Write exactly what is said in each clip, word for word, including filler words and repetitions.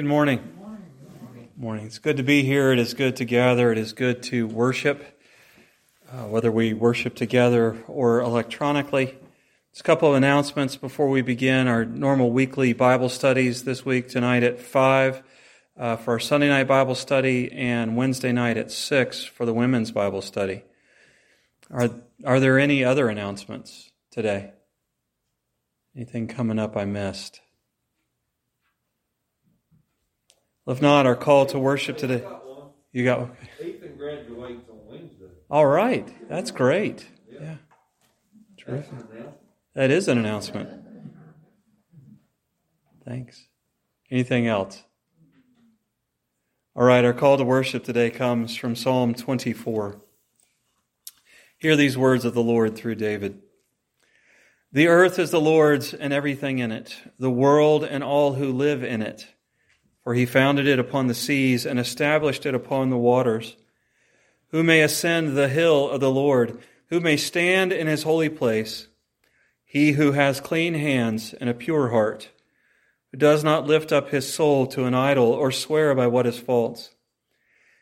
Good morning. Good morning. Good morning. It's good to be here. It is good to gather. It is good to worship, uh, whether we worship together or electronically. Just a couple of announcements before we begin our normal weekly Bible studies this week, tonight at five uh, for our Sunday night Bible study and Wednesday night at six for the women's Bible study. Are, are there any other announcements today? Anything coming up I missed? If not, our call to worship today. You got one? Ethan graduates on Wednesday. All right. That's great. Yeah. Terrific. That is an announcement. Thanks. Anything else? All right. Our call to worship today comes from Psalm twenty-four. Hear these words of the Lord through David. The earth is the Lord's and everything in it, the world and all who live in it. For he founded it upon the seas and established it upon the waters. Who may ascend the hill of the Lord? Who may stand in his holy place? He who has clean hands and a pure heart, who does not lift up his soul to an idol or swear by what is false.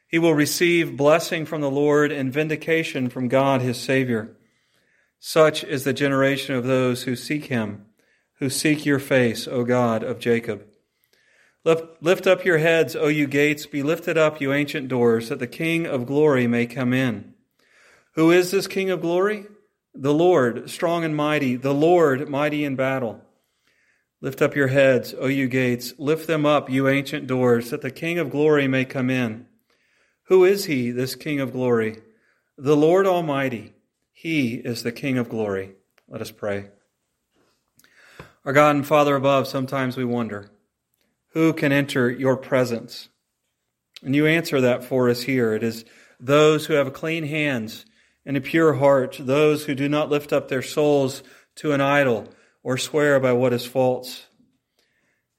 He will receive blessing from the Lord and vindication from God his Savior. Such is the generation of those who seek him, who seek your face, O God of Jacob. Lift up your heads, O you gates, be lifted up, you ancient doors, that the King of glory may come in. Who is this King of glory? The Lord, strong and mighty, the Lord, mighty in battle. Lift up your heads, O you gates, lift them up, you ancient doors, that the King of glory may come in. Who is he, this King of glory? The Lord Almighty, he is the King of glory. Let us pray. Our God and Father above, sometimes we wonder, who can enter your presence? And you answer that for us here. It is those who have clean hands and a pure heart, those who do not lift up their souls to an idol or swear by what is false.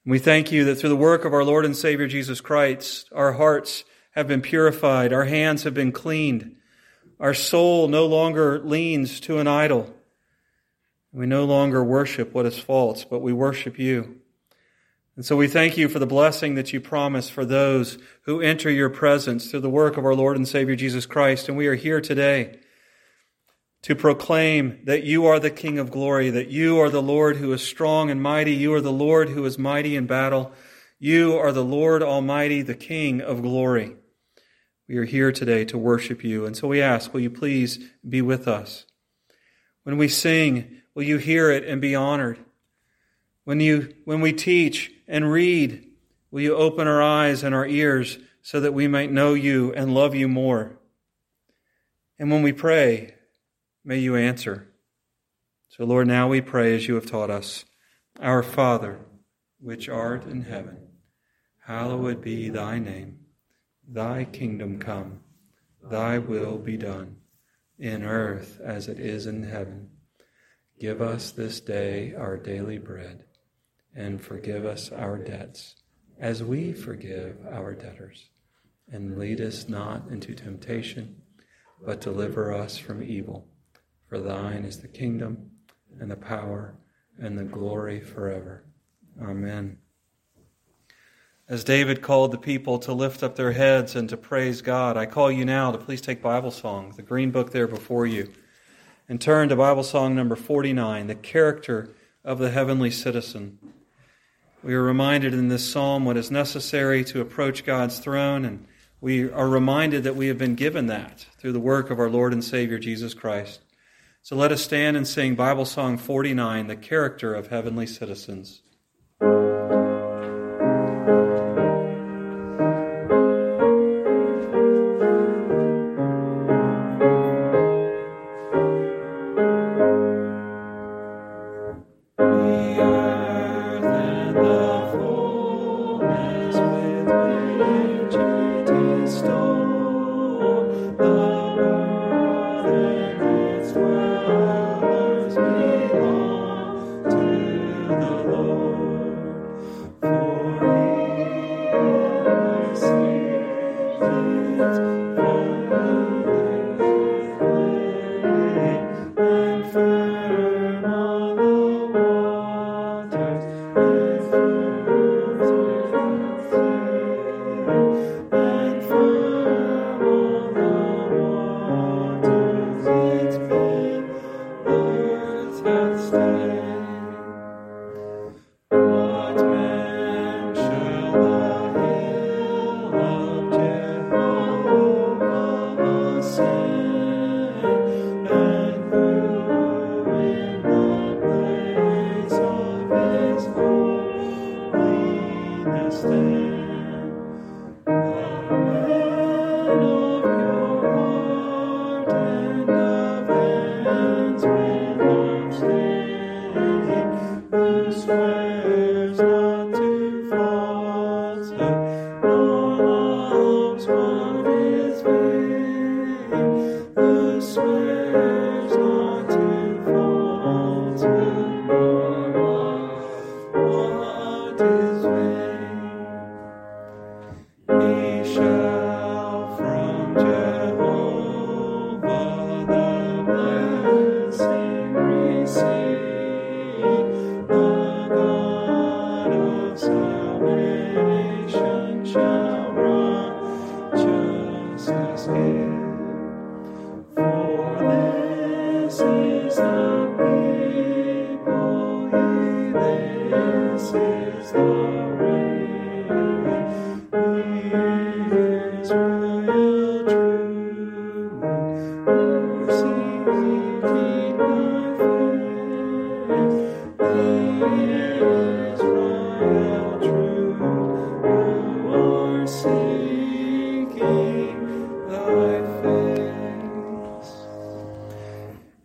And we thank you that through the work of our Lord and Savior Jesus Christ, our hearts have been purified, our hands have been cleaned, our soul no longer leans to an idol. We no longer worship what is false, but we worship you. And so we thank you for the blessing that you promise for those who enter your presence through the work of our Lord and Savior Jesus Christ. And we are here today to proclaim that you are the King of glory, that you are the Lord who is strong and mighty. You are the Lord who is mighty in battle. You are the Lord Almighty, the King of glory. We are here today to worship you. And so we ask, will you please be with us? When we sing, will you hear it and be honored? When you, when we teach and read, will you open our eyes and our ears so that we might know you and love you more? And when we pray, may you answer. So, Lord, now we pray as you have taught us. Our Father, which art in heaven, hallowed be thy name. Thy kingdom come, thy will be done, in earth as it is in heaven. Give us this day our daily bread. And forgive us our debts, as we forgive our debtors. And lead us not into temptation, but deliver us from evil. For thine is the kingdom, and the power, and the glory forever. Amen. As David called the people to lift up their heads and to praise God, I call you now to please take Bible song, the green book there before you, and turn to Bible song number forty-nine, The Character of the Heavenly Citizen. We are reminded in this psalm what is necessary to approach God's throne, and we are reminded that we have been given that through the work of our Lord and Savior Jesus Christ. So let us stand and sing Bible Song forty-nine, The Character of Heavenly Citizens.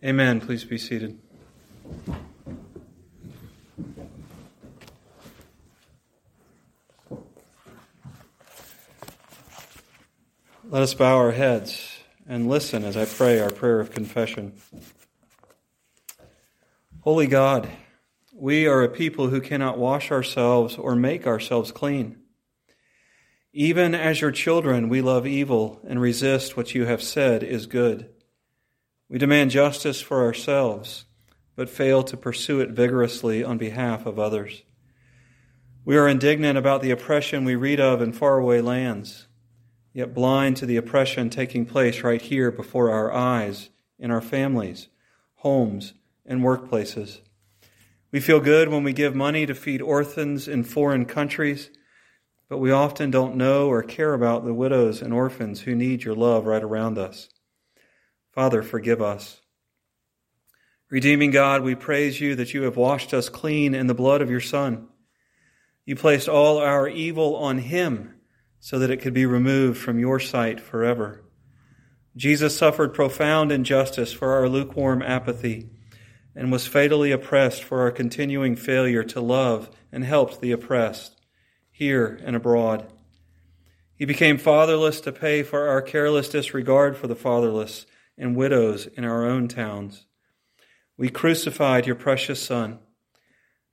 Amen. Please be seated. Let us bow our heads and listen as I pray our prayer of confession. Holy God, we are a people who cannot wash ourselves or make ourselves clean. Even as your children, we love evil and resist what you have said is good. We demand justice for ourselves, but fail to pursue it vigorously on behalf of others. We are indignant about the oppression we read of in faraway lands, yet blind to the oppression taking place right here before our eyes, in our families, homes, and workplaces. We feel good when we give money to feed orphans in foreign countries, but we often don't know or care about the widows and orphans who need your love right around us. Father, forgive us. Redeeming God, we praise you that you have washed us clean in the blood of your Son. You placed all our evil on him so that it could be removed from your sight forever. Jesus suffered profound injustice for our lukewarm apathy and was fatally oppressed for our continuing failure to love and help the oppressed, here and abroad. He became fatherless to pay for our careless disregard for the fatherless and widows in our own towns. We crucified your precious Son,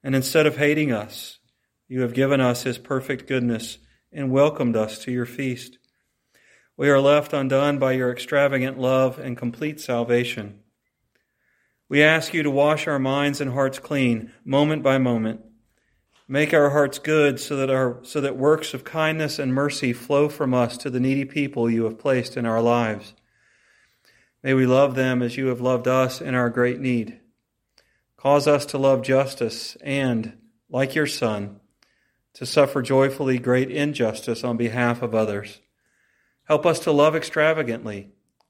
and instead of hating us, you have given us his perfect goodness and welcomed us to your feast. We are left undone by your extravagant love and complete salvation. We ask you to wash our minds and hearts clean, moment by moment. Make our hearts good so that our so that works of kindness and mercy flow from us to the needy people you have placed in our lives. May we love them as you have loved us in our great need. Cause us to love justice and, like your Son, to suffer joyfully great injustice on behalf of others. Help us to love extravagantly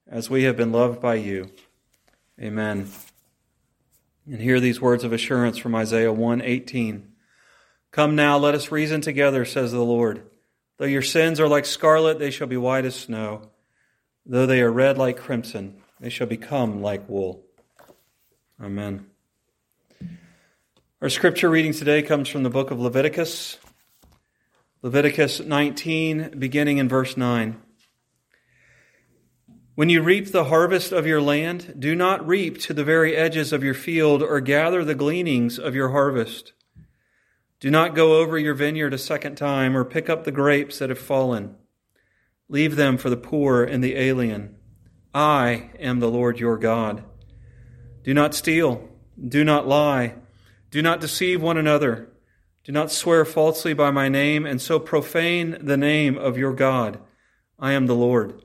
as we have been loved by you. Amen. And hear these words of assurance from Isaiah one eighteen. Come now, let us reason together, says the Lord. Though your sins are like scarlet, they shall be white as snow. Though they are red like crimson, they shall become like wool. Amen. Our scripture reading today comes from the book of Leviticus. Leviticus nineteen, beginning in verse nine. When you reap the harvest of your land, do not reap to the very edges of your field or gather the gleanings of your harvest. Do not go over your vineyard a second time or pick up the grapes that have fallen. Leave them for the poor and the alien. I am the Lord your God. Do not steal. Do not lie. Do not deceive one another. Do not swear falsely by my name and so profane the name of your God. I am the Lord.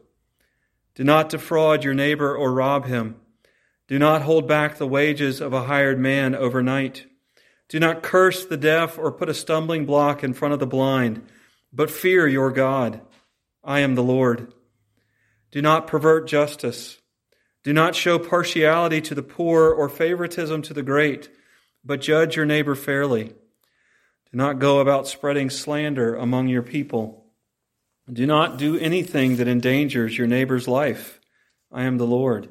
Do not defraud your neighbor or rob him. Do not hold back the wages of a hired man overnight. Do not curse the deaf or put a stumbling block in front of the blind, but fear your God. I am the Lord. Do not pervert justice. Do not show partiality to the poor or favoritism to the great, but judge your neighbor fairly. Do not go about spreading slander among your people. Do not do anything that endangers your neighbor's life. I am the Lord.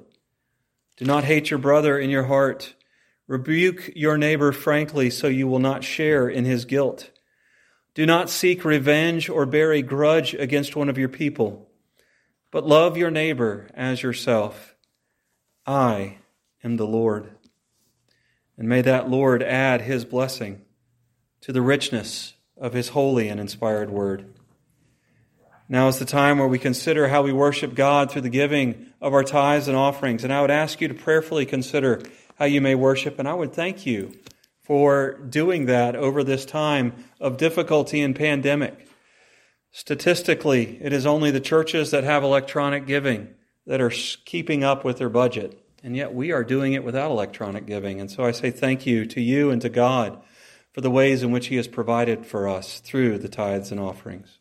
Do not hate your brother in your heart. Rebuke your neighbor frankly, so you will not share in his guilt. Do not seek revenge or bear a grudge against one of your people, but love your neighbor as yourself. I am the Lord. And may that Lord add his blessing to the richness of his holy and inspired word. Now is the time where we consider how we worship God through the giving of our tithes and offerings. And I would ask you to prayerfully consider how you may worship. And I would thank you for doing that over this time of difficulty and pandemic. Statistically, it is only the churches that have electronic giving that are keeping up with their budget. And yet we are doing it without electronic giving. And so I say thank you to you and to God for the ways in which he has provided for us through the tithes and offerings.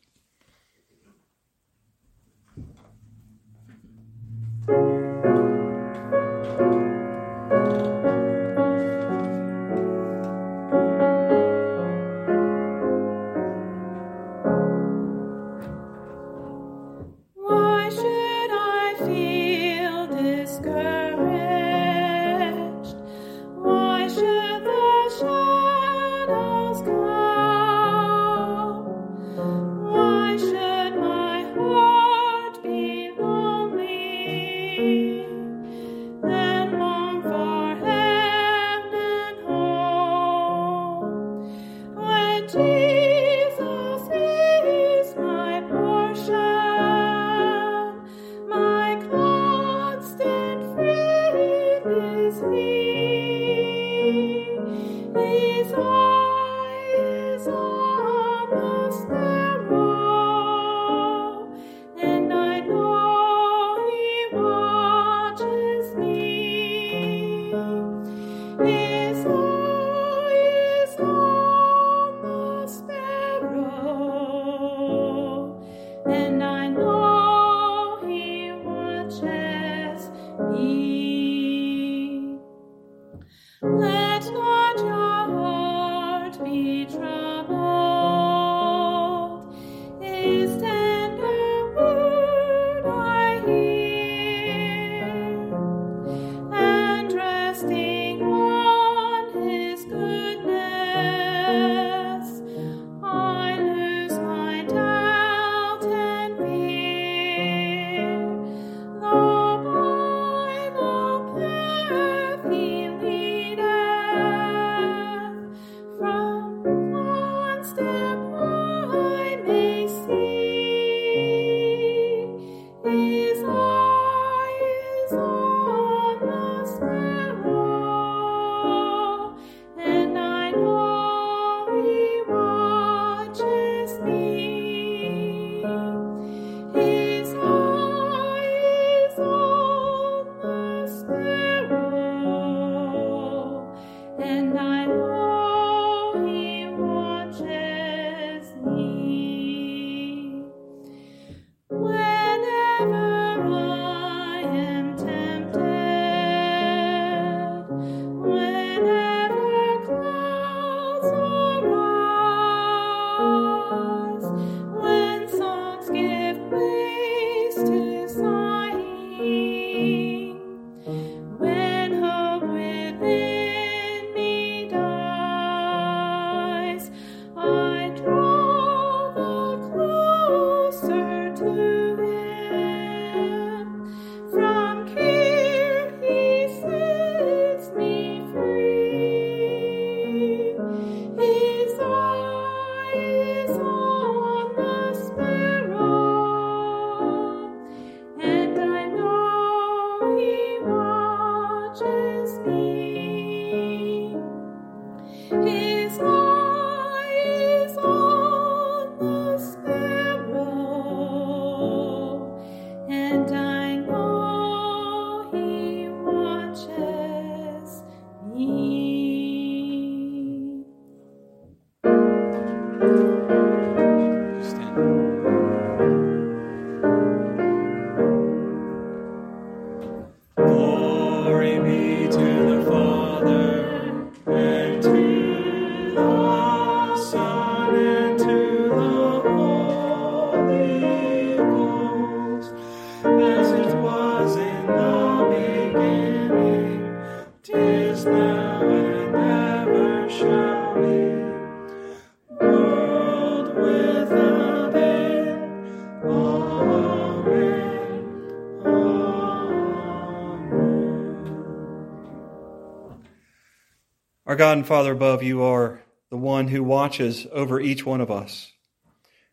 Our God and Father above, you are the one who watches over each one of us.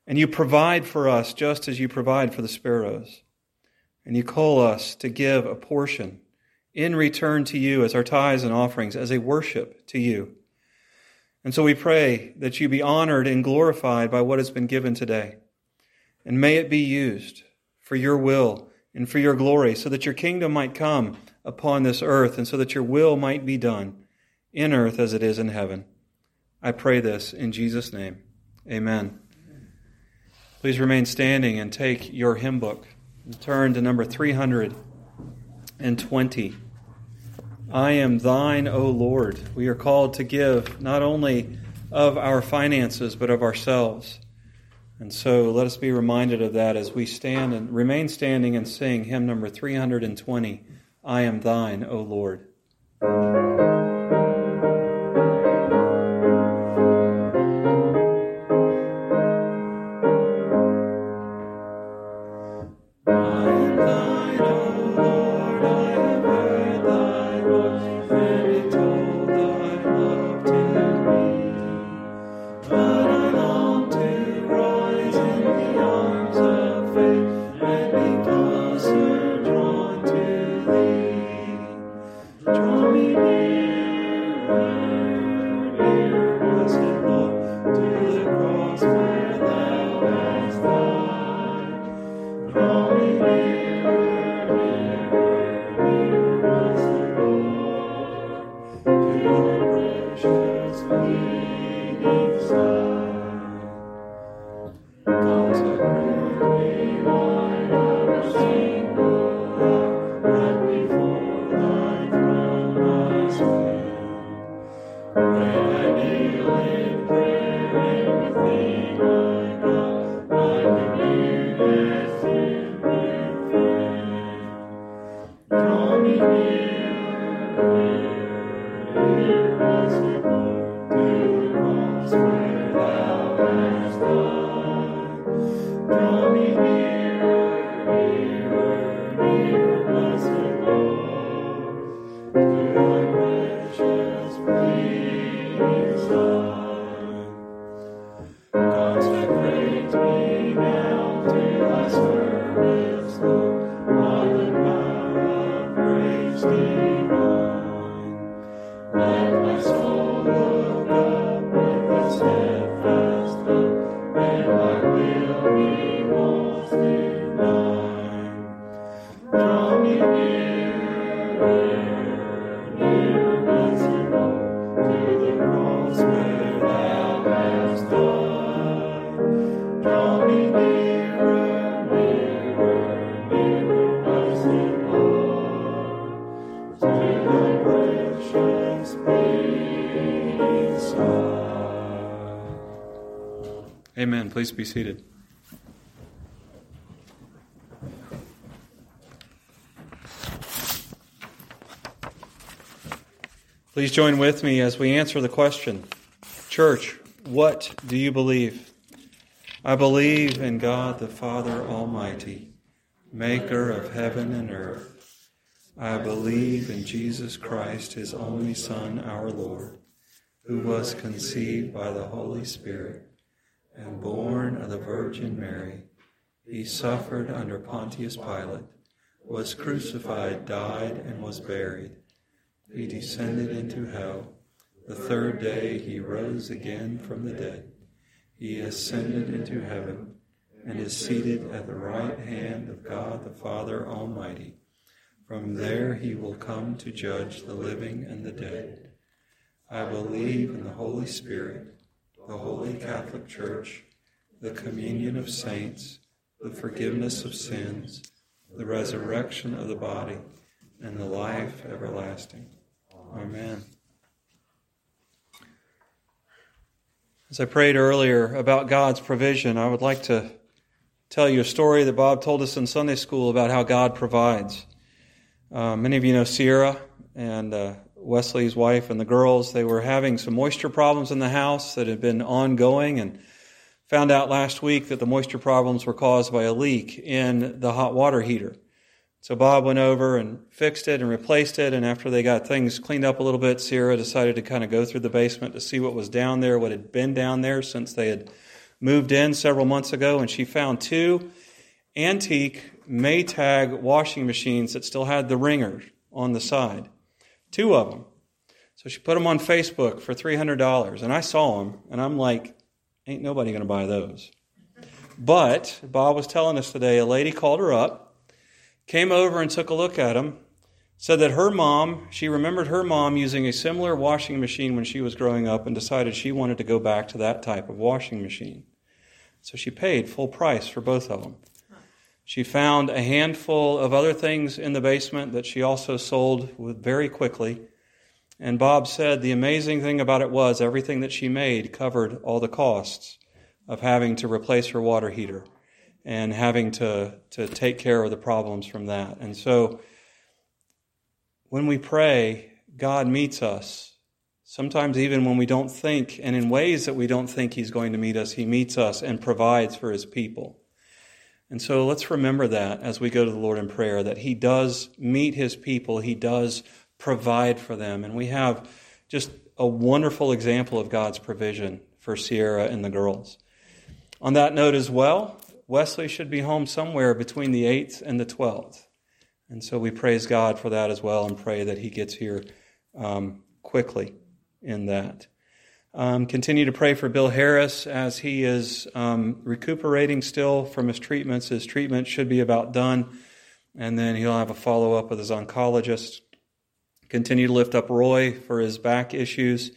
And you provide for us just as you provide for the sparrows. And you call us to give a portion in return to you as our tithes and offerings, as a worship to you. And so we pray that you be honored and glorified by what has been given today. And may it be used for your will and for your glory, so that your kingdom might come upon this earth, and so that your will might be done in earth as it is in heaven. I pray this in Jesus' name. Amen. Please remain standing and take your hymn book and turn to number three hundred twenty. I am thine, O Lord. We are called to give not only of our finances, but of ourselves. And so let us be reminded of that as we stand and remain standing and sing hymn number three hundred twenty, I am thine, O Lord. Amen. Please be seated. Please join with me as we answer the question, Church, what do you believe? I believe in God the Father Almighty, maker of heaven and earth. I believe in Jesus Christ, his only Son, our Lord, who was conceived by the Holy Spirit and born of the Virgin Mary. He suffered under Pontius Pilate, was crucified, died, and was buried. He descended into hell. The third day he rose again from the dead. He ascended into heaven and is seated at the right hand of God the Father Almighty. From there he will come to judge the living and the dead. I believe in the Holy Spirit, the Holy Catholic Church, the communion of saints, the forgiveness of sins, the resurrection of the body, and the life everlasting. Amen. As I prayed earlier about God's provision, I would like to tell you a story that Bob told us in Sunday school about how God provides. Uh, many of you know Sierra and uh, Wesley's wife and the girls. They were having some moisture problems in the house that had been ongoing, and found out last week that the moisture problems were caused by a leak in the hot water heater. So Bob went over and fixed it and replaced it, and after they got things cleaned up a little bit, Sierra decided to kind of go through the basement to see what was down there, what had been down there since they had moved in several months ago, and she found two antique Maytag washing machines that still had the wringer on the side. Two of them. So she put them on Facebook for three hundred dollars, and I saw them, and I'm like, ain't nobody going to buy those. But Bob was telling us today, a lady called her up, came over and took a look at them, said that her mom, she remembered her mom using a similar washing machine when she was growing up and decided she wanted to go back to that type of washing machine. So she paid full price for both of them. She found a handful of other things in the basement that she also sold with very quickly. And Bob said the amazing thing about it was everything that she made covered all the costs of having to replace her water heater and having to, to take care of the problems from that. And so when we pray, God meets us. Sometimes even when we don't think, and in ways that we don't think He's going to meet us, He meets us and provides for His people. And so let's remember that as we go to the Lord in prayer, that He does meet His people. He does provide for them. And we have just a wonderful example of God's provision for Sierra and the girls. On that note as well, Wesley should be home somewhere between the eighth and the twelfth. And so we praise God for that as well and pray that he gets here um, quickly in that. Um, continue to pray for Bill Harris as he is um, recuperating still from his treatments. His treatment should be about done, and then he'll have a follow-up with his oncologist. Continue to lift up Roy for his back issues.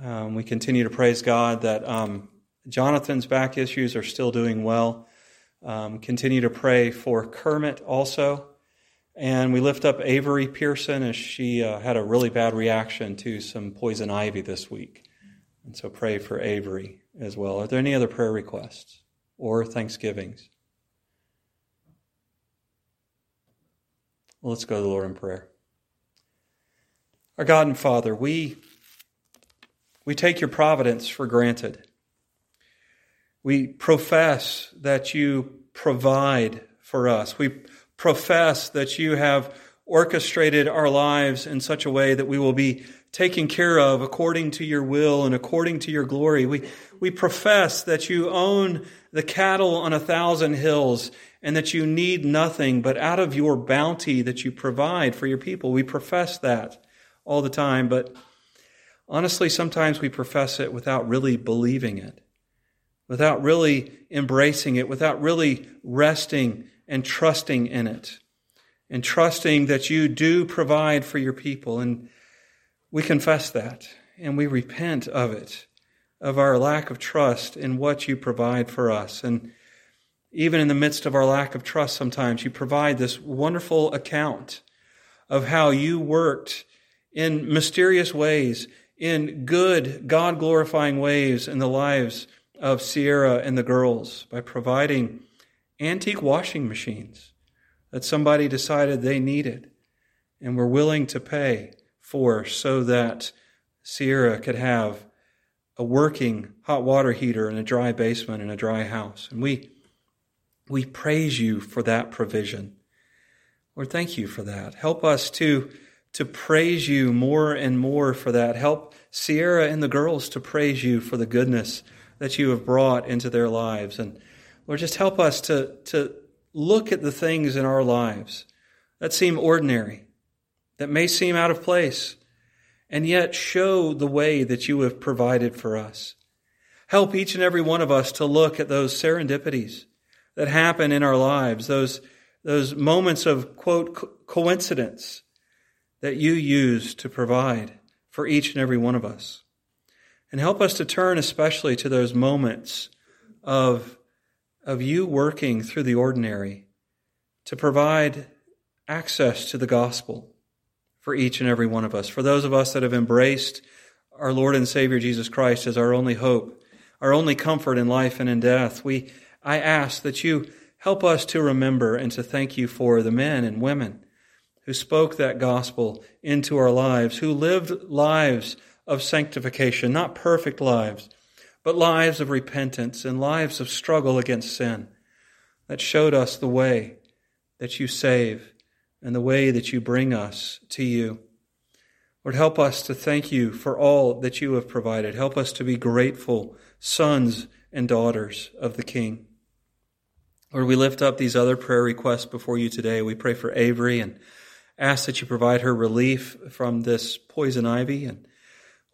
Um, we continue to praise God that um, Jonathan's back issues are still doing well. Um, continue to pray for Kermit also. And we lift up Avery Pearson as she uh, had a really bad reaction to some poison ivy this week. And so pray for Avery as well. Are there any other prayer requests or thanksgivings? Well, let's go to the Lord in prayer. Our God and Father, we, we take your providence for granted. We profess that you provide for us. We profess that you have orchestrated our lives in such a way that we will be taken care of according to your will and according to your glory. We, we profess that you own the cattle on a thousand hills and that you need nothing but out of your bounty that you provide for your people. We profess that all the time, but honestly, sometimes we profess it without really believing it, without really embracing it, without really resting and trusting in it, and trusting that you do provide for your people. And we confess that, and we repent of it, of our lack of trust in what you provide for us. And even in the midst of our lack of trust sometimes, you provide this wonderful account of how you worked in mysterious ways, in good, God-glorifying ways in the lives of Sierra and the girls by providing antique washing machines that somebody decided they needed and were willing to pay for so that Sierra could have a working hot water heater in a dry basement in a dry house. And we we praise you for that provision. Lord, thank you for that. Help us to, to praise you more and more for that. Help Sierra and the girls to praise you for the goodness that you have brought into their lives. And Lord, just help us to, to look at the things in our lives that seem ordinary, that may seem out of place, and yet show the way that you have provided for us. Help each and every one of us to look at those serendipities that happen in our lives, those, those moments of, quote, co- coincidence that you use to provide for each and every one of us. And help us to turn especially to those moments of, of you working through the ordinary to provide access to the gospel for each and every one of us. For those of us that have embraced our Lord and Savior Jesus Christ as our only hope, our only comfort in life and in death, we I ask that you help us to remember and to thank you for the men and women who spoke that gospel into our lives, who lived lives of sanctification, not perfect lives, but lives of repentance and lives of struggle against sin that showed us the way that you save and the way that you bring us to you. Lord, help us to thank you for all that you have provided. Help us to be grateful sons and daughters of the King. Lord, we lift up these other prayer requests before you today. We pray for Avery and ask that you provide her relief from this poison ivy. And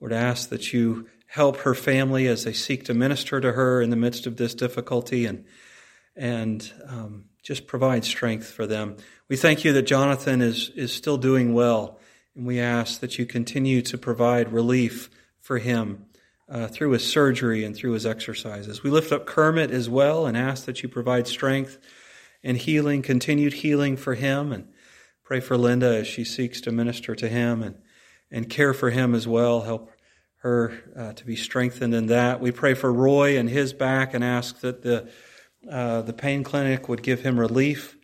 Lord, ask that you help her family as they seek to minister to her in the midst of this difficulty, and and um, just provide strength for them. We thank you that Jonathan is is still doing well, and we ask that you continue to provide relief for him uh, through his surgery and through his exercises. We lift up Kermit as well and ask that you provide strength and healing, continued healing for him, and pray for Linda as she seeks to minister to him and, and care for him as well. Help her uh, to be strengthened in that. We pray for Roy and his back and ask that the uh, the pain clinic would give him relief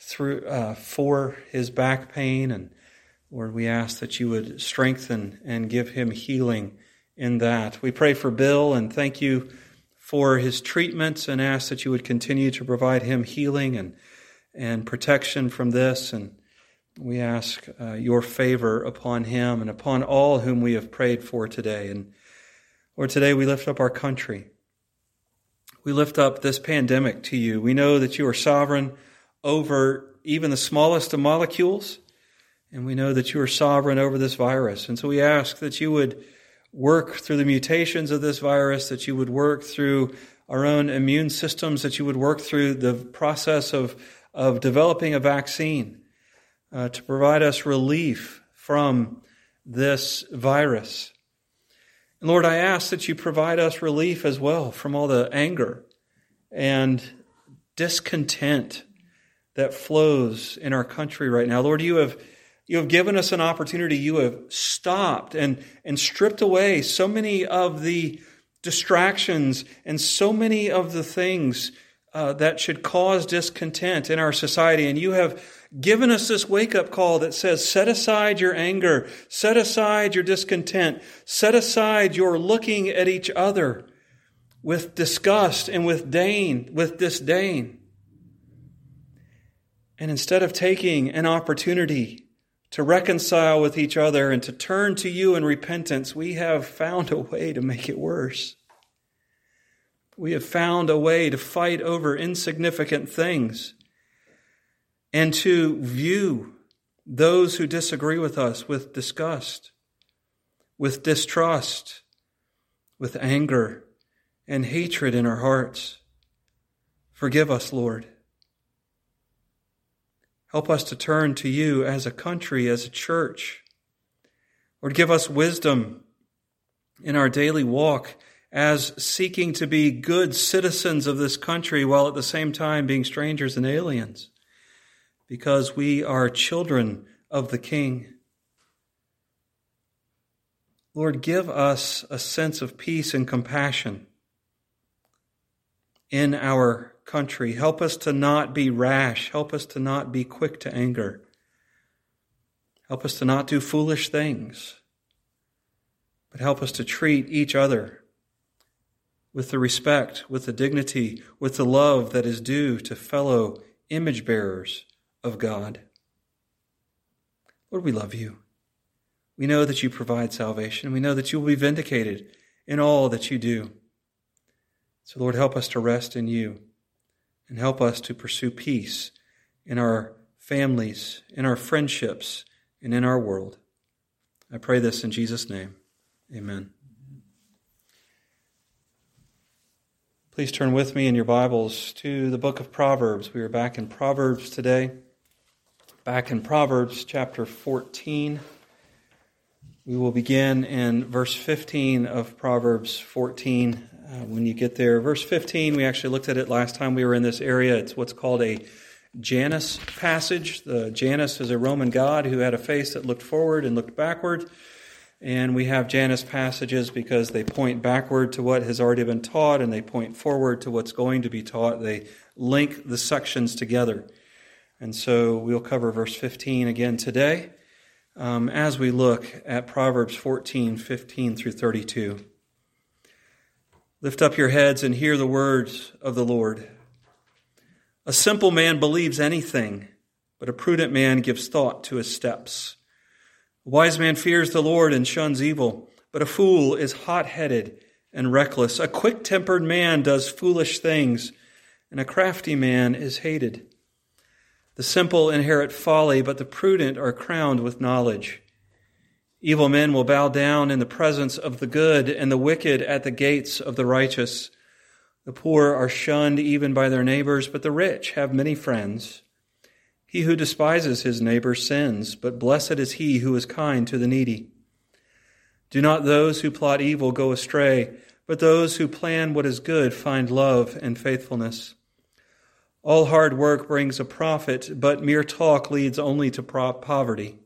through uh, for his back pain. And Lord, we ask that you would strengthen and give him healing in that. We pray for Bill and thank you for his treatments and ask that you would continue to provide him healing and and protection from this. And we ask uh, your favor upon him and upon all whom we have prayed for today. And Lord, today we lift up our country. We lift up this pandemic to you. We know that you are sovereign over even the smallest of molecules, and we know that you are sovereign over this virus. And so we ask that you would work through the mutations of this virus, that you would work through our own immune systems, that you would work through the process of, of developing a vaccine. Uh, to provide us relief from this virus. And Lord, I ask that you provide us relief as well from all the anger and discontent that flows in our country right now. Lord, you have you have given us an opportunity. You have stopped and, and stripped away so many of the distractions and so many of the things uh, that should cause discontent in our society. And you have given us this wake-up call that says, set aside your anger, set aside your discontent, set aside your looking at each other with disgust and with disdain, with disdain. And instead of taking an opportunity to reconcile with each other and to turn to you in repentance, we have found a way to make it worse. We have found a way to fight over insignificant things and to view those who disagree with us with disgust, with distrust, with anger and hatred in our hearts. Forgive us, Lord. Help us to turn to you as a country, as a church. Lord, give us wisdom in our daily walk as seeking to be good citizens of this country while at the same time being strangers and aliens, because we are children of the King. Lord, give us a sense of peace and compassion in our country. Help us to not be rash. Help us to not be quick to anger. Help us to not do foolish things, but help us to treat each other with the respect, with the dignity, with the love that is due to fellow image bearers of God. Lord, we love you. We know that you provide salvation. We know that you will be vindicated in all that you do. So, Lord, help us to rest in you and help us to pursue peace in our families, in our friendships, and in our world. I pray this in Jesus' name. Amen. Please turn with me in your Bibles to the book of Proverbs. We are back in Proverbs today. Back in Proverbs chapter fourteen, we will begin in verse fifteen of Proverbs fourteen. Uh, when you get there, verse fifteen, we actually looked at it last time we were in this area. It's what's called a Janus passage. The Janus is a Roman god who had a face that looked forward and looked backward. And we have Janus passages because they point backward to what has already been taught and they point forward to what's going to be taught. They link the sections together. And so we'll cover verse fifteen again today um, as we look at Proverbs fourteen, fifteen through thirty-two. Lift up your heads and hear the words of the Lord. A simple man believes anything, but a prudent man gives thought to his steps. A wise man fears the Lord and shuns evil, but a fool is hot-headed and reckless. A quick-tempered man does foolish things, and a crafty man is hated. The simple inherit folly, but the prudent are crowned with knowledge. Evil men will bow down in the presence of the good, and the wicked at the gates of the righteous. The poor are shunned even by their neighbors, but the rich have many friends. He who despises his neighbor sins, but blessed is he who is kind to the needy. Do not those who plot evil go astray, but those who plan what is good find love and faithfulness. All hard work brings a profit, but mere talk leads only to poverty.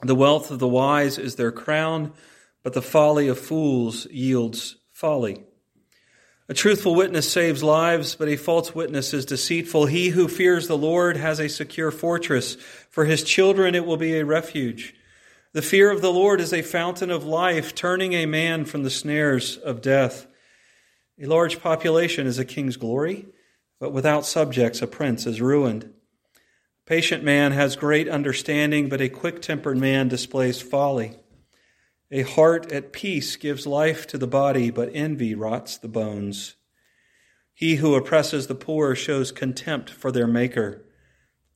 The wealth of the wise is their crown, but the folly of fools yields folly. A truthful witness saves lives, but a false witness is deceitful. He who fears the Lord has a secure fortress. For his children it will be a refuge. The fear of the Lord is a fountain of life, turning a man from the snares of death. A large population is a king's glory, but without subjects a prince is ruined. A patient man has great understanding, but a quick-tempered man displays folly. A heart at peace gives life to the body, but envy rots the bones. He who oppresses the poor shows contempt for their maker,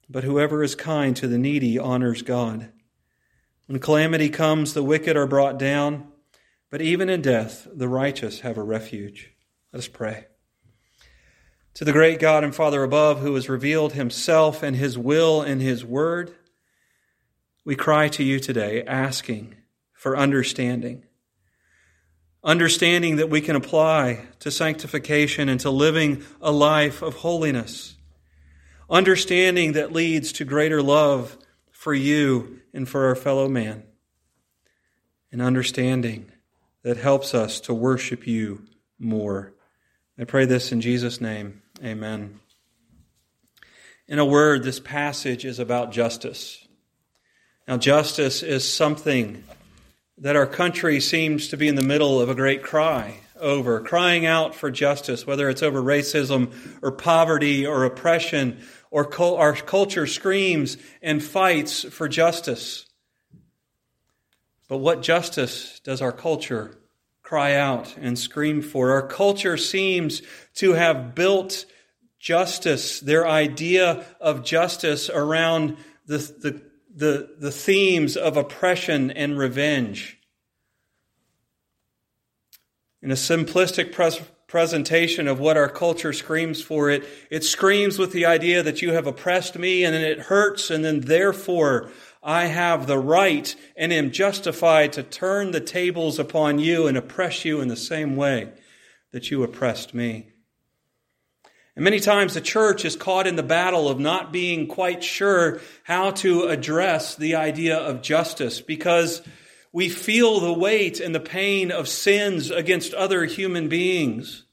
but whoever is kind to the needy honors God. When calamity comes, the wicked are brought down, but even in death, the righteous have a refuge. Let us pray. To the great God and Father above, who has revealed himself and his will in his word, we cry to you today, asking for understanding. Understanding that we can apply to sanctification and to living a life of holiness. Understanding that leads to greater love for you and for our fellow man. And understanding that helps us to worship you more. I pray this in Jesus' name. Amen. In a word, this passage is about justice. Now, justice is something that our country seems to be in the middle of a great cry over, crying out for justice, whether it's over racism or poverty or oppression, or co- our culture screams and fights for justice. But what justice does our culture cry out and scream for? Our culture seems to have built justice, their idea of justice, around the the The, the themes of oppression and revenge. In a simplistic pres- presentation of what our culture screams for, it, it screams with the idea that you have oppressed me and then it hurts, and then therefore I have the right and am justified to turn the tables upon you and oppress you in the same way that you oppressed me. And many times the church is caught in the battle of not being quite sure how to address the idea of justice, because we feel the weight and the pain of sins against other human beings.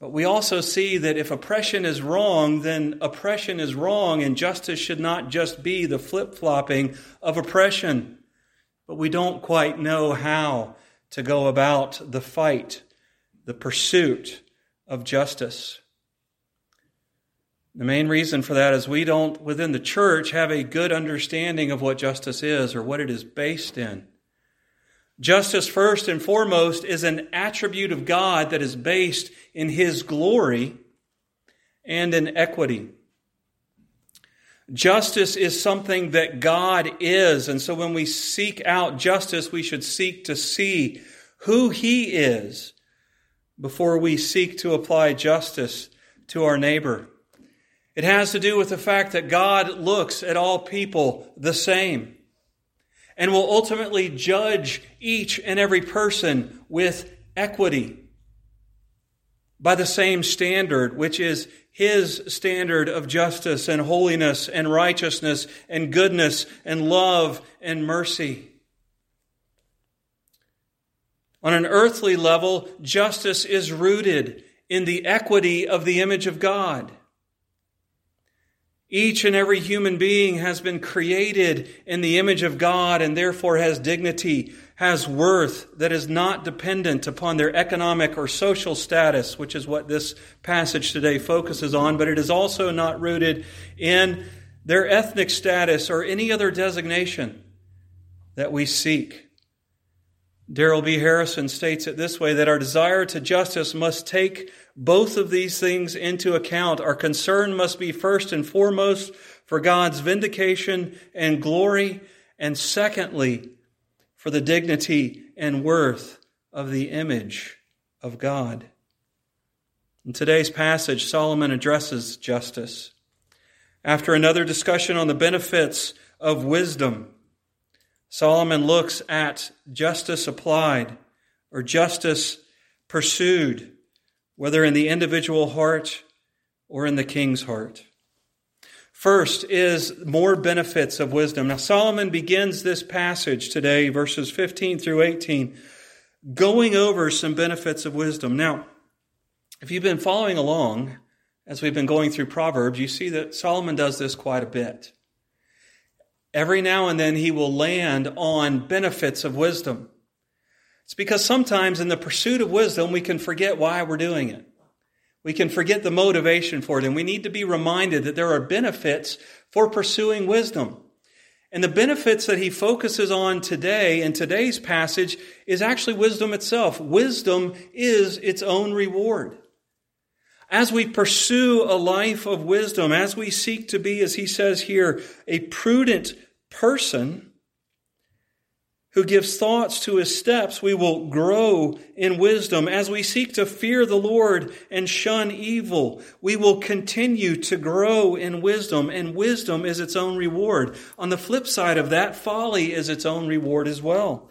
But we also see that if oppression is wrong, then oppression is wrong, and justice should not just be the flip-flopping of oppression. But we don't quite know how to go about the fight, the pursuit of justice. The main reason for that is we don't, within the church, have a good understanding of what justice is or what it is based in. Justice, first and foremost, is an attribute of God that is based in His glory and in equity. Justice is something that God is, and so when we seek out justice, we should seek to see who He is before we seek to apply justice to our neighbor. It has to do with the fact that God looks at all people the same and will ultimately judge each and every person with equity by the same standard, which is His standard of justice and holiness and righteousness and goodness and love and mercy. On an earthly level, justice is rooted in the equity of the image of God. Each and every human being has been created in the image of God and therefore has dignity, has worth that is not dependent upon their economic or social status, which is what this passage today focuses on, but it is also not rooted in their ethnic status, or any other designation that we seek. Darrell B. Harrison states it this way, that our desire to justice must take both of these things into account. Our concern must be first and foremost for God's vindication and glory, and secondly, for the dignity and worth of the image of God. In today's passage, Solomon addresses justice. After another discussion on the benefits of wisdom, Solomon looks at justice applied or justice pursued, whether in the individual heart or in the king's heart. First is more benefits of wisdom. Now, Solomon begins this passage today, verses fifteen through eighteen, going over some benefits of wisdom. Now, if you've been following along as we've been going through Proverbs, you see that Solomon does this quite a bit. Every now and then he will land on benefits of wisdom. It's because sometimes in the pursuit of wisdom, we can forget why we're doing it. We can forget the motivation for it, and we need to be reminded that there are benefits for pursuing wisdom. And the benefits that he focuses on today in today's passage is actually wisdom itself. Wisdom is its own reward. As we pursue a life of wisdom, as we seek to be, as he says here, a prudent person who gives thoughts to his steps, we will grow in wisdom. As we seek to fear the Lord and shun evil, we will continue to grow in wisdom, and wisdom is its own reward. On the flip side of that, folly is its own reward as well.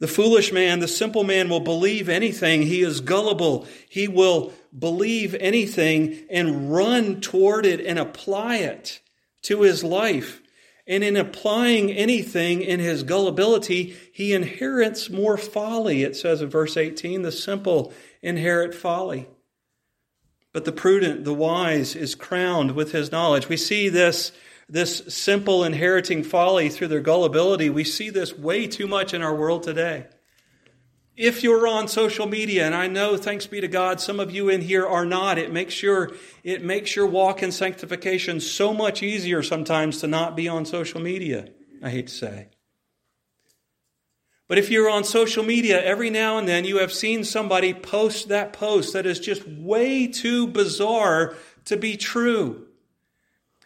The foolish man, the simple man will believe anything. He is gullible. He will believe anything and run toward it and apply it to his life. And in applying anything in his gullibility, he inherits more folly. It says in verse eighteen, the simple inherit folly. But the prudent, the wise, is crowned with his knowledge. We see this This simple inheriting folly through their gullibility. We see this way too much in our world today. If you're on social media, and I know, thanks be to God, some of you in here are not, it makes your, it makes your walk in sanctification so much easier sometimes to not be on social media, I hate to say. But if you're on social media, every now and then you have seen somebody post that post that is just way too bizarre to be true.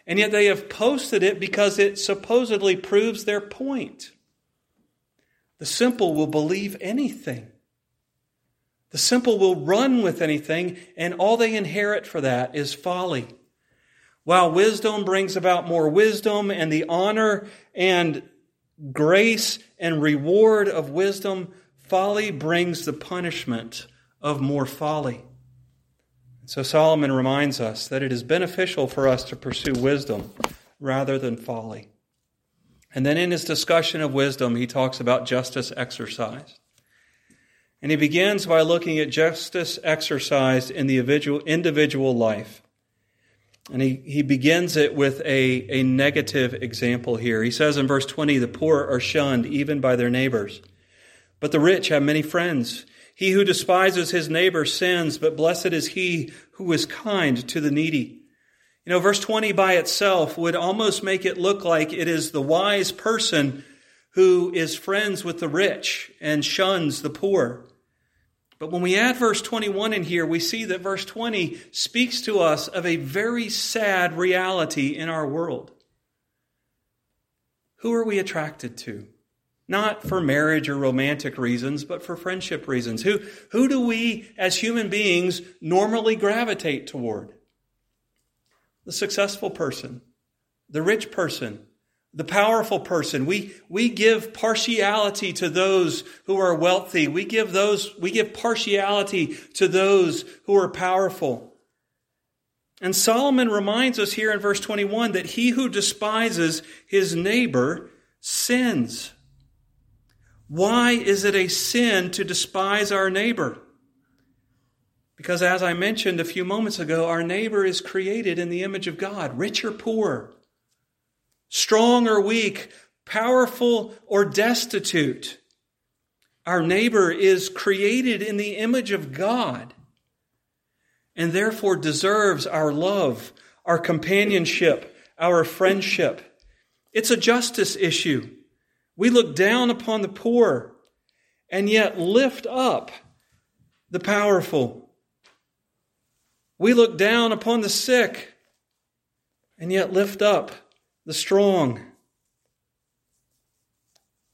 And yet they have posted it because it supposedly proves their point. The simple will believe anything. The simple will run with anything, and all they inherit for that is folly. While wisdom brings about more wisdom, and the honor and grace and reward of wisdom, folly brings the punishment of more folly. So Solomon reminds us that it is beneficial for us to pursue wisdom rather than folly. And then in his discussion of wisdom, he talks about justice exercised. And he begins by looking at justice exercised in the individual, individual life. And he, he begins it with a, a negative example here. He says in verse twenty, the poor are shunned even by their neighbors, but the rich have many friends. He who despises his neighbor sins, but blessed is he who is kind to the needy. You know, verse twenty by itself would almost make it look like it is the wise person who is friends with the rich and shuns the poor. But when we add verse twenty-one in here, we see that verse twenty speaks to us of a very sad reality in our world. Who are we attracted to? Not for marriage or romantic reasons, but for friendship reasons. Who, who do we as human beings normally gravitate toward? The successful person, the rich person, the powerful person. We, we give partiality to those who are wealthy. We give those, we give partiality to those who are powerful. And Solomon reminds us here in verse twenty-one that he who despises his neighbor sins. Why is it a sin to despise our neighbor? Because as I mentioned a few moments ago, our neighbor is created in the image of God, rich or poor, strong or weak, powerful or destitute. Our neighbor is created in the image of God and therefore deserves our love, our companionship, our friendship. It's a justice issue. We look down upon the poor and yet lift up the powerful. We look down upon the sick and yet lift up the strong.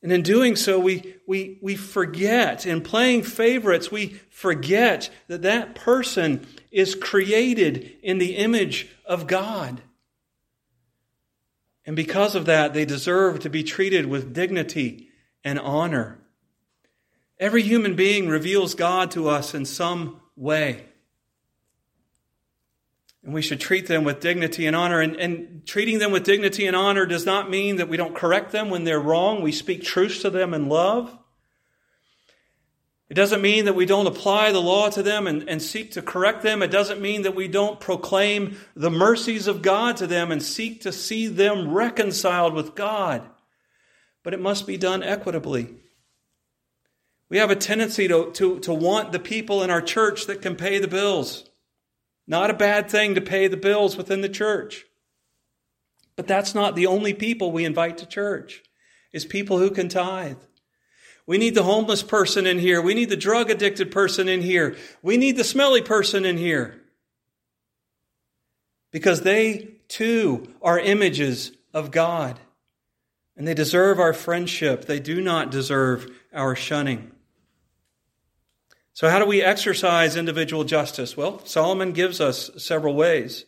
And in doing so, we we we forget, in playing favorites, we forget that that person is created in the image of God. And because of that, they deserve to be treated with dignity and honor. Every human being reveals God to us in some way. And we should treat them with dignity and honor. And, and treating them with dignity and honor does not mean that we don't correct them when they're wrong. We speak truth to them in love. It doesn't mean that we don't apply the law to them and, and seek to correct them. It doesn't mean that we don't proclaim the mercies of God to them and seek to see them reconciled with God. But it must be done equitably. We have a tendency to, to, to want the people in our church that can pay the bills. Not a bad thing to pay the bills within the church. But that's not the only people we invite to church. It's people who can tithe. We need the homeless person in here. We need the drug addicted person in here. We need the smelly person in here. Because they too are images of God. And they deserve our friendship. They do not deserve our shunning. So how do we exercise individual justice? Well, Solomon gives us several ways.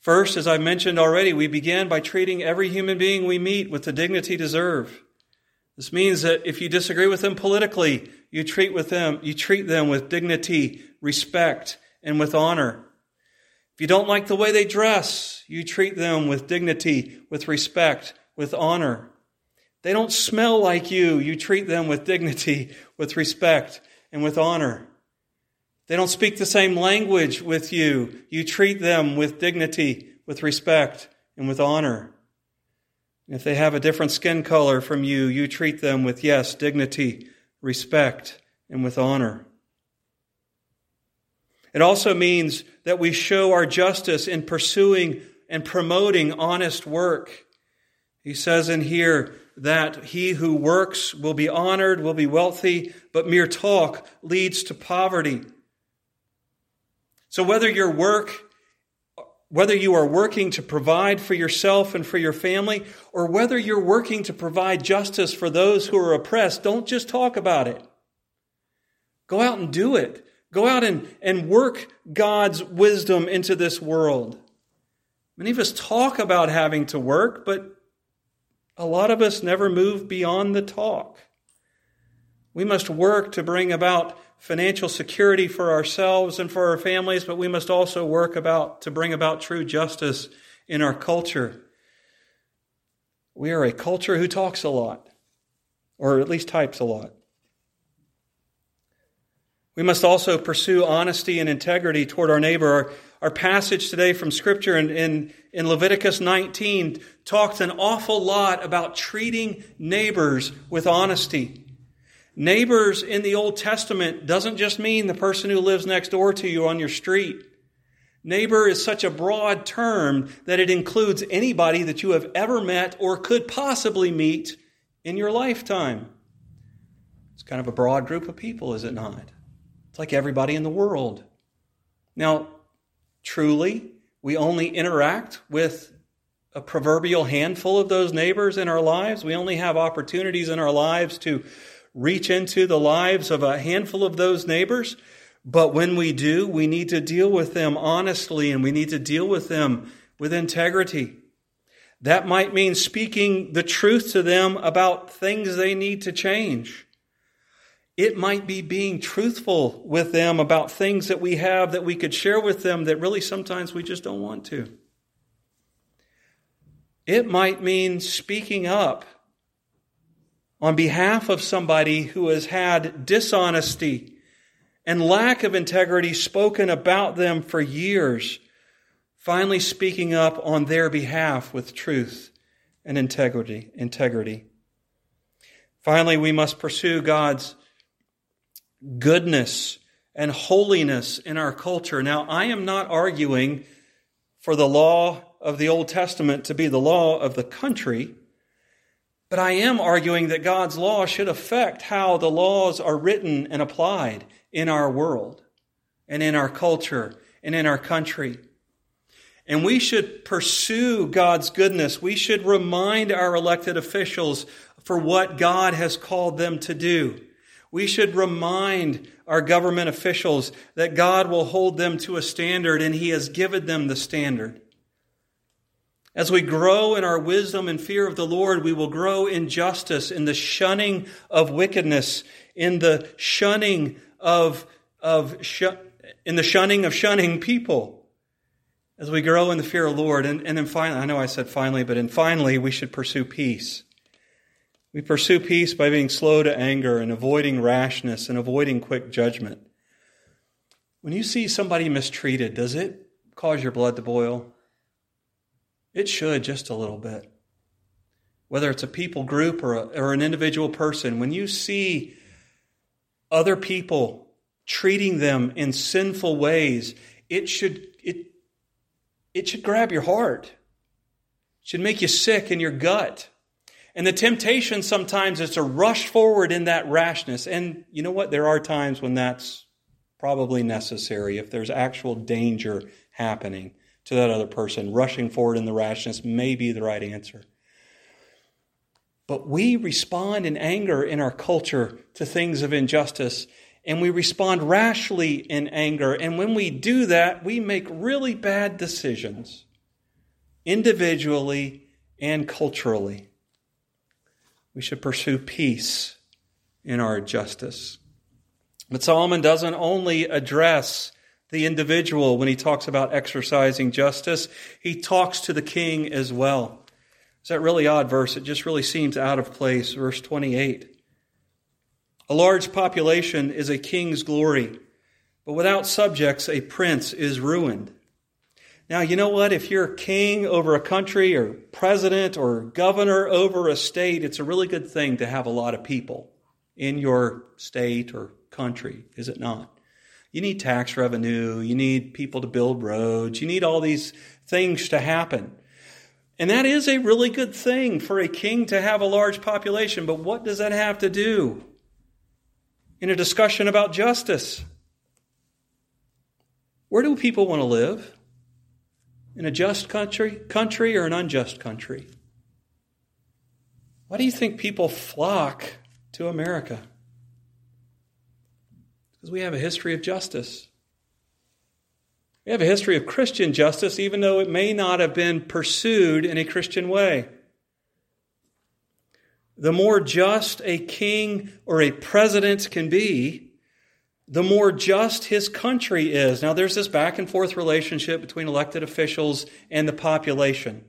First, as I mentioned already, we begin by treating every human being we meet with the dignity deserved. This means that if you disagree with them politically, you treat with them, you treat them with dignity, respect, and with honor. If you don't like the way they dress, you treat them with dignity, with respect, with honor. They don't smell like you, you treat them with dignity, with respect, and with honor. They don't speak the same language with you. You treat them with dignity, with respect, and with honor. And if they have a different skin color from you, you treat them with, yes, dignity, respect, and with honor. It also means that we show our justice in pursuing and promoting honest work. He says in here that he who works will be honored, will be wealthy, but mere talk leads to poverty. So whether your work, whether you are working to provide for yourself and for your family, or whether you're working to provide justice for those who are oppressed, don't just talk about it. Go out and do it. Go out and, and work God's wisdom into this world. Many of us talk about having to work, but a lot of us never move beyond the talk. We must work to bring about financial security for ourselves and for our families, but we must also work about to bring about true justice in our culture. We are a culture who talks a lot, or at least types a lot. We must also pursue honesty and integrity toward our neighbor. Our, our passage today from Scripture in, in, in Leviticus nineteen talks an awful lot about treating neighbors with honesty. Neighbors in the Old Testament doesn't just mean the person who lives next door to you on your street. Neighbor is such a broad term that it includes anybody that you have ever met or could possibly meet in your lifetime. It's kind of a broad group of people, is it not? It's like everybody in the world. Now, truly, we only interact with a proverbial handful of those neighbors in our lives. We only have opportunities in our lives to reach into the lives of a handful of those neighbors. But when we do, we need to deal with them honestly, and we need to deal with them with integrity. That might mean speaking the truth to them about things they need to change. It might be being truthful with them about things that we have that we could share with them that really sometimes we just don't want to. It might mean speaking up on behalf of somebody who has had dishonesty and lack of integrity spoken about them for years, finally speaking up on their behalf with truth and integrity. Integrity. Finally, we must pursue God's goodness and holiness in our culture. Now, I am not arguing for the law of the Old Testament to be the law of the country, but I am arguing that God's law should affect how the laws are written and applied in our world and in our culture and in our country. And we should pursue God's goodness. We should remind our elected officials for what God has called them to do. We should remind our government officials that God will hold them to a standard and He has given them the standard. As we grow in our wisdom and fear of the Lord, we will grow in justice, in the shunning of wickedness, in the shunning of, of sh- in the shunning of shunning people. As we grow in the fear of the Lord, and, and then finally, I know I said finally, but in finally, we should pursue peace. We pursue peace by being slow to anger and avoiding rashness and avoiding quick judgment. When you see somebody mistreated, does it cause your blood to boil? It should, just a little bit. Whether it's a people group or, a, or an individual person, when you see other people treating them in sinful ways, it should it it should grab your heart. It should make you sick in your gut. And the temptation sometimes is to rush forward in that rashness. And you know what? There are times when that's probably necessary. If there's actual danger happening to that other person, rushing forward in the rashness may be the right answer. But we respond in anger in our culture to things of injustice, and we respond rashly in anger. And when we do that, we make really bad decisions, individually and culturally. We should pursue peace in our justice. But Solomon doesn't only address the individual when he talks about exercising justice. He talks to the king as well. It's that really odd verse. It just really seems out of place. Verse twenty-eight. A large population is a king's glory, but without subjects, a prince is ruined. Now, you know what? If you're king over a country or president or governor over a state, it's a really good thing to have a lot of people in your state or country, is it not? You need tax revenue. You need people to build roads. You need all these things to happen. And that is a really good thing for a king to have a large population. But what does that have to do in a discussion about justice? Where do people want to live? In a just country, country or an unjust country? Why do you think people flock to America? Because we have a history of justice. We have a history of Christian justice, even though it may not have been pursued in a Christian way. The more just a king or a president can be, the more just his country is. Now, there's this back and forth relationship between elected officials and the population.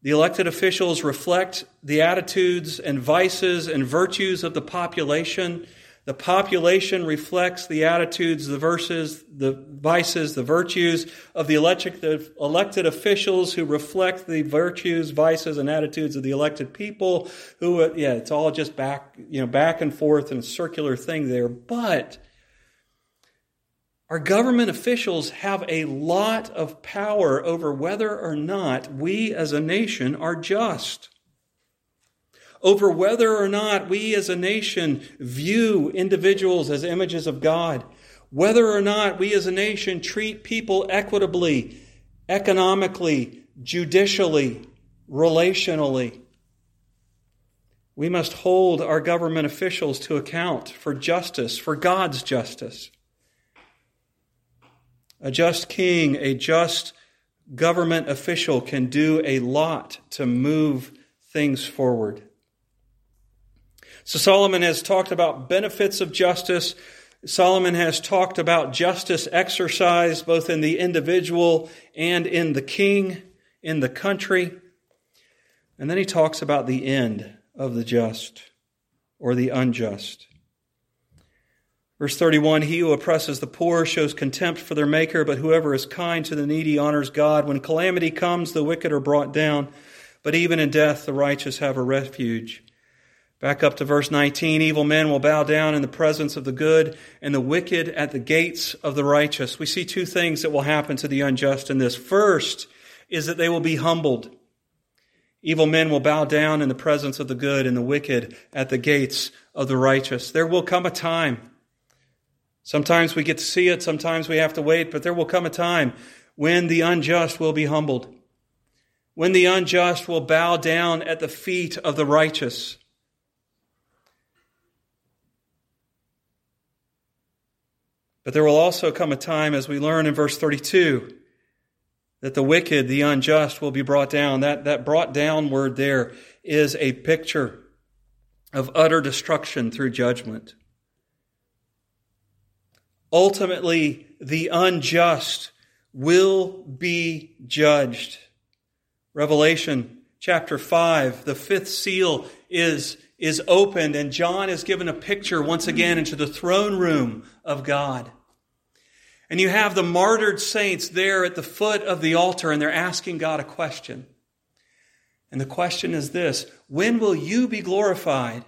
The elected officials reflect the attitudes and vices and virtues of the population. The population reflects the attitudes, the verses, the vices, the virtues of the elected officials, who reflect the virtues, vices, and attitudes of the elected people. Who, yeah, it's all just back, you know, back and forth and a circular thing there, but our government officials have a lot of power over whether or not we as a nation are just, over whether or not we as a nation view individuals as images of God, whether or not we as a nation treat people equitably, economically, judicially, relationally. We must hold our government officials to account for justice, for God's justice. A just king, a just government official can do a lot to move things forward. So Solomon has talked about benefits of justice. Solomon has talked about justice exercised both in the individual and in the king, in the country. And then he talks about the end of the just or the unjust. Verse thirty-one, he who oppresses the poor shows contempt for their maker, but whoever is kind to the needy honors God. When calamity comes, the wicked are brought down, but even in death, the righteous have a refuge. Back up to verse nineteen, evil men will bow down in the presence of the good and the wicked at the gates of the righteous. We see two things that will happen to the unjust in this. First is that they will be humbled. Evil men will bow down in the presence of the good and the wicked at the gates of the righteous. There will come a time. Sometimes we get to see it, sometimes we have to wait, but there will come a time when the unjust will be humbled, when the unjust will bow down at the feet of the righteous. But there will also come a time, as we learn in verse thirty-two, that the wicked, the unjust, will be brought down. That, that brought down word there is a picture of utter destruction through judgment. Ultimately, the unjust will be judged. Revelation chapter five, the fifth seal is is opened, and John is given a picture once again into the throne room of God. And you have the martyred saints there at the foot of the altar, and they're asking God a question. And the question is this: when will you be glorified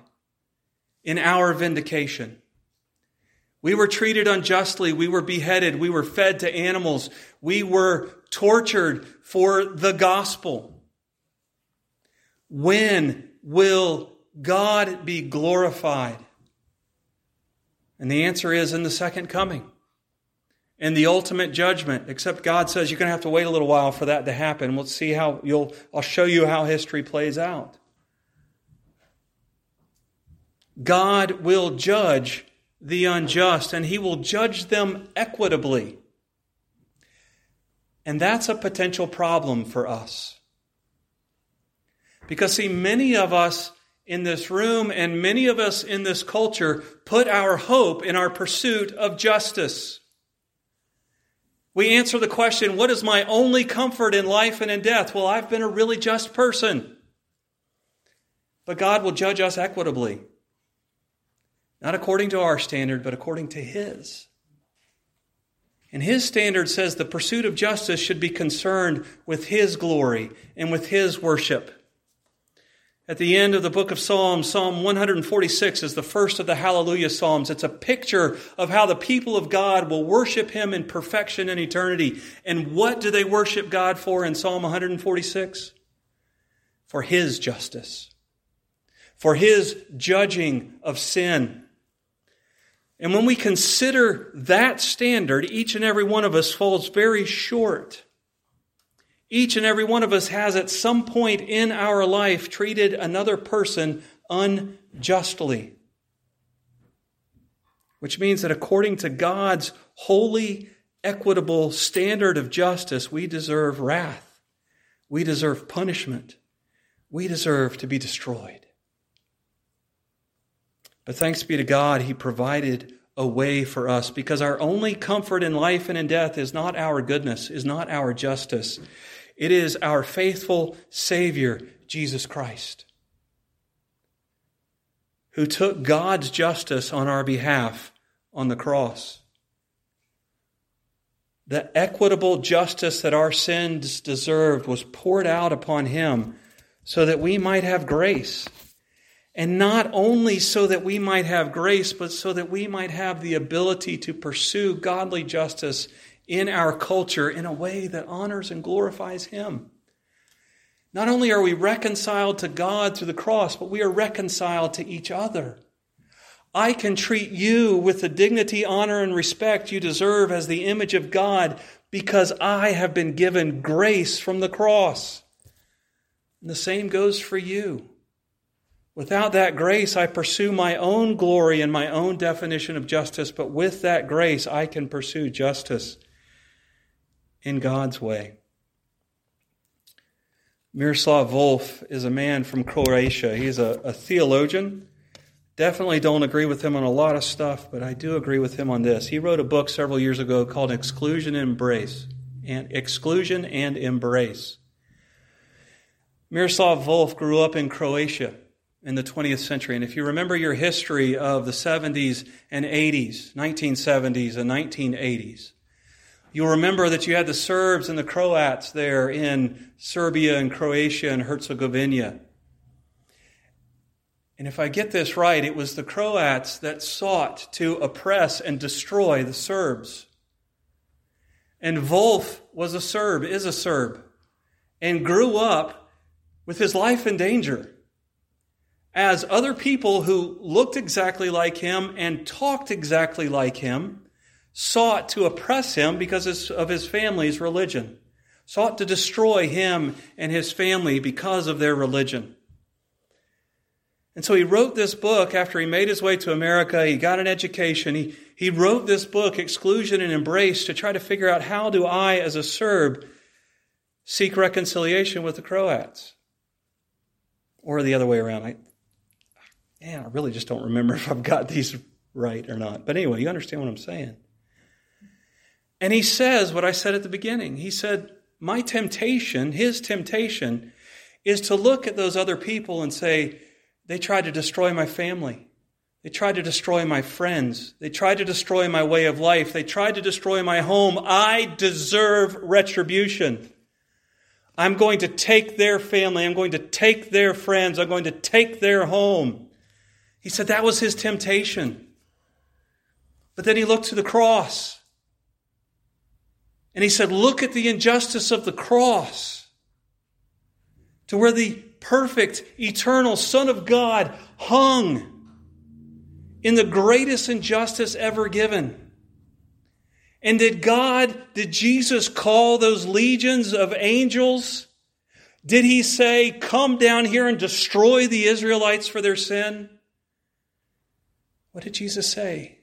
in our vindication? We were treated unjustly. We were beheaded. We were fed to animals. We were tortured for the gospel. When will God be glorified? And the answer is in the second coming, in the ultimate judgment. Except God says you're going to have to wait a little while for that to happen. We'll see how you'll, I'll show you how history plays out. God will judge the unjust, and he will judge them equitably. And that's a potential problem for us. Because, see, many of us in this room and many of us in this culture put our hope in our pursuit of justice. We answer the question, what is my only comfort in life and in death? Well, I've been a really just person. But God will judge us equitably. Not according to our standard, but according to his. And his standard says the pursuit of justice should be concerned with his glory and with his worship. At the end of the book of Psalms, Psalm one forty-six is the first of the Hallelujah Psalms. It's a picture of how the people of God will worship him in perfection and eternity. And what do they worship God for in Psalm one forty-six? For his justice, for his judging of sin. And when we consider that standard, each and every one of us falls very short. Each and every one of us has at some point in our life treated another person unjustly, which means that according to God's holy, equitable standard of justice, we deserve wrath. We deserve punishment. We deserve to be destroyed. But thanks be to God, he provided a way for us, because our only comfort in life and in death is not our goodness, is not our justice. It is our faithful Savior, Jesus Christ, who took God's justice on our behalf on the cross. The equitable justice that our sins deserved was poured out upon him so that we might have grace. And not only so that we might have grace, but so that we might have the ability to pursue godly justice in our culture in a way that honors and glorifies him. Not only are we reconciled to God through the cross, but we are reconciled to each other. I can treat you with the dignity, honor, and respect you deserve as the image of God, because I have been given grace from the cross. And the same goes for you. Without that grace, I pursue my own glory and my own definition of justice, but with that grace, I can pursue justice in God's way. Miroslav Volf is a man from Croatia. He's a, a theologian. Definitely don't agree with him on a lot of stuff, but I do agree with him on this. He wrote a book several years ago called Exclusion and Embrace, and Exclusion and Embrace. Miroslav Volf grew up in Croatia in the twentieth century. And if you remember your history of the seventies and eighties, nineteen seventies and nineteen eighties, you'll remember that you had the Serbs and the Croats there in Serbia and Croatia and Herzegovina. And And if I get this right, it was the Croats that sought to oppress and destroy the Serbs. And Wolf was a Serb, is a Serb, and grew up with his life in danger as other people who looked exactly like him and talked exactly like him sought to oppress him because of his family's religion, sought to destroy him and his family because of their religion. And so he wrote this book after he made his way to America. He got an education. He, he wrote this book, Exclusion and Embrace, to try to figure out, how do I, as a Serb, seek reconciliation with the Croats? Or the other way around. I, man, I really just don't remember if I've got these right or not. But anyway, you understand what I'm saying. And he says what I said at the beginning. He said, my temptation, his temptation, is to look at those other people and say, they tried to destroy my family. They tried to destroy my friends. They tried to destroy my way of life. They tried to destroy my home. I deserve retribution. I'm going to take their family. I'm going to take their friends. I'm going to take their home. He said that was his temptation. But then he looked to the cross. And he said, look at the injustice of the cross, to where the perfect, eternal Son of God hung in the greatest injustice ever given. And did God, did Jesus call those legions of angels? Did he say, come down here and destroy the Israelites for their sin? What did Jesus say?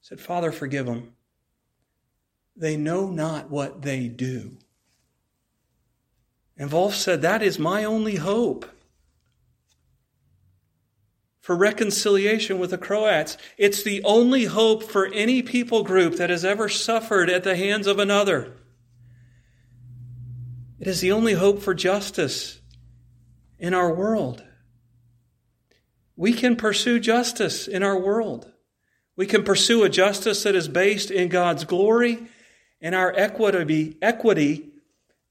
He said, Father, forgive them. They know not what they do. And Wolf said, that is my only hope for reconciliation with the Croats. It's the only hope for any people group that has ever suffered at the hands of another. It is the only hope for justice in our world. We can pursue justice in our world. We can pursue a justice that is based in God's glory and our equity, equity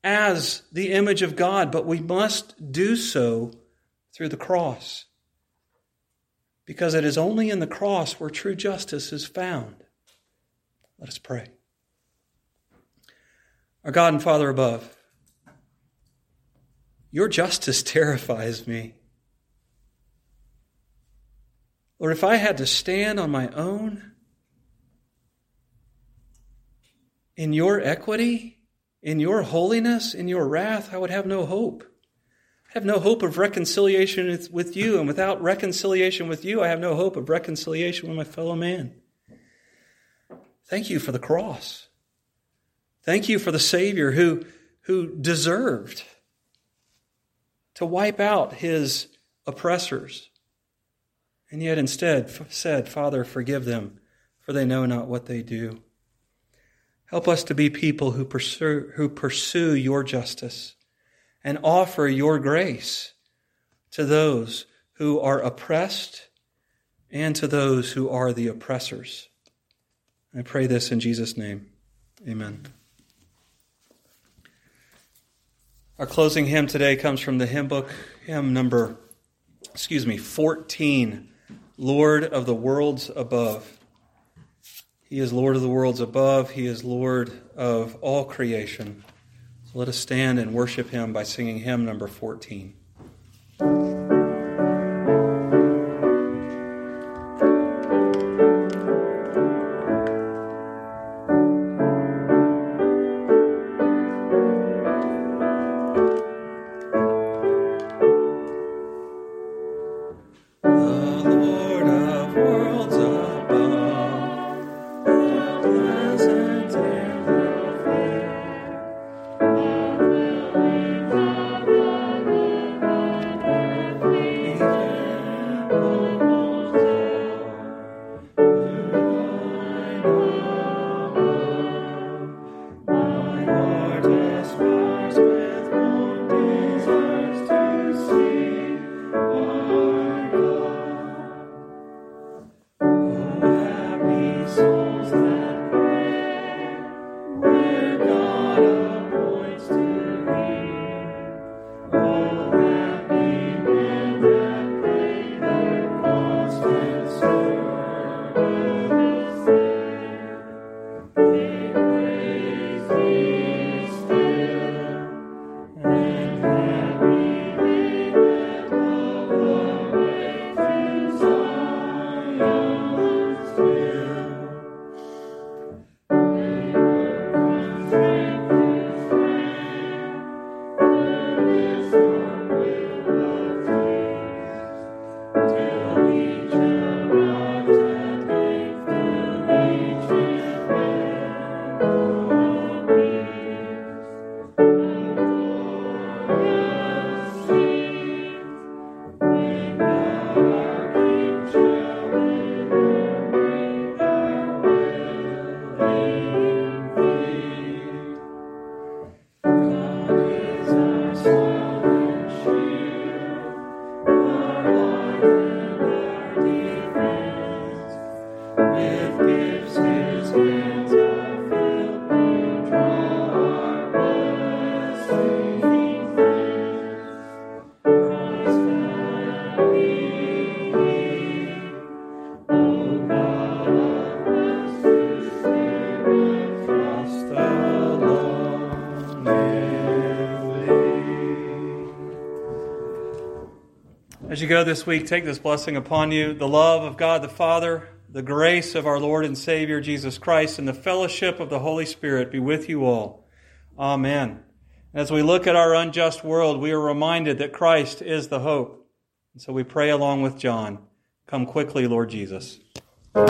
as the image of God, but we must do so through the cross, because it is only in the cross where true justice is found. Let us pray. Our God and Father above, your justice terrifies me. Lord, if I had to stand on my own in your equity, in your holiness, in your wrath, I would have no hope. I have no hope of reconciliation with you, and without reconciliation with you, I have no hope of reconciliation with my fellow man. Thank you for the cross. Thank you for the Savior who, who deserved to wipe out his oppressors, and yet instead said, Father, forgive them, for they know not what they do. Help us to be people who pursue, who pursue your justice and offer your grace to those who are oppressed and to those who are the oppressors. I pray this in Jesus' name. Amen. Our closing hymn today comes from the hymn book, hymn number, excuse me, fourteen, Lord of the Worlds Above. He is Lord of the worlds above. He is Lord of all creation. So let us stand and worship him by singing hymn number fourteen. As you go this week, take this blessing upon you. The love of God the Father, the grace of our Lord and Savior Jesus Christ, and the fellowship of the Holy Spirit be with you all. Amen. As we look at our unjust world, we are reminded that Christ is the hope. And so we pray along with John, come quickly, Lord Jesus.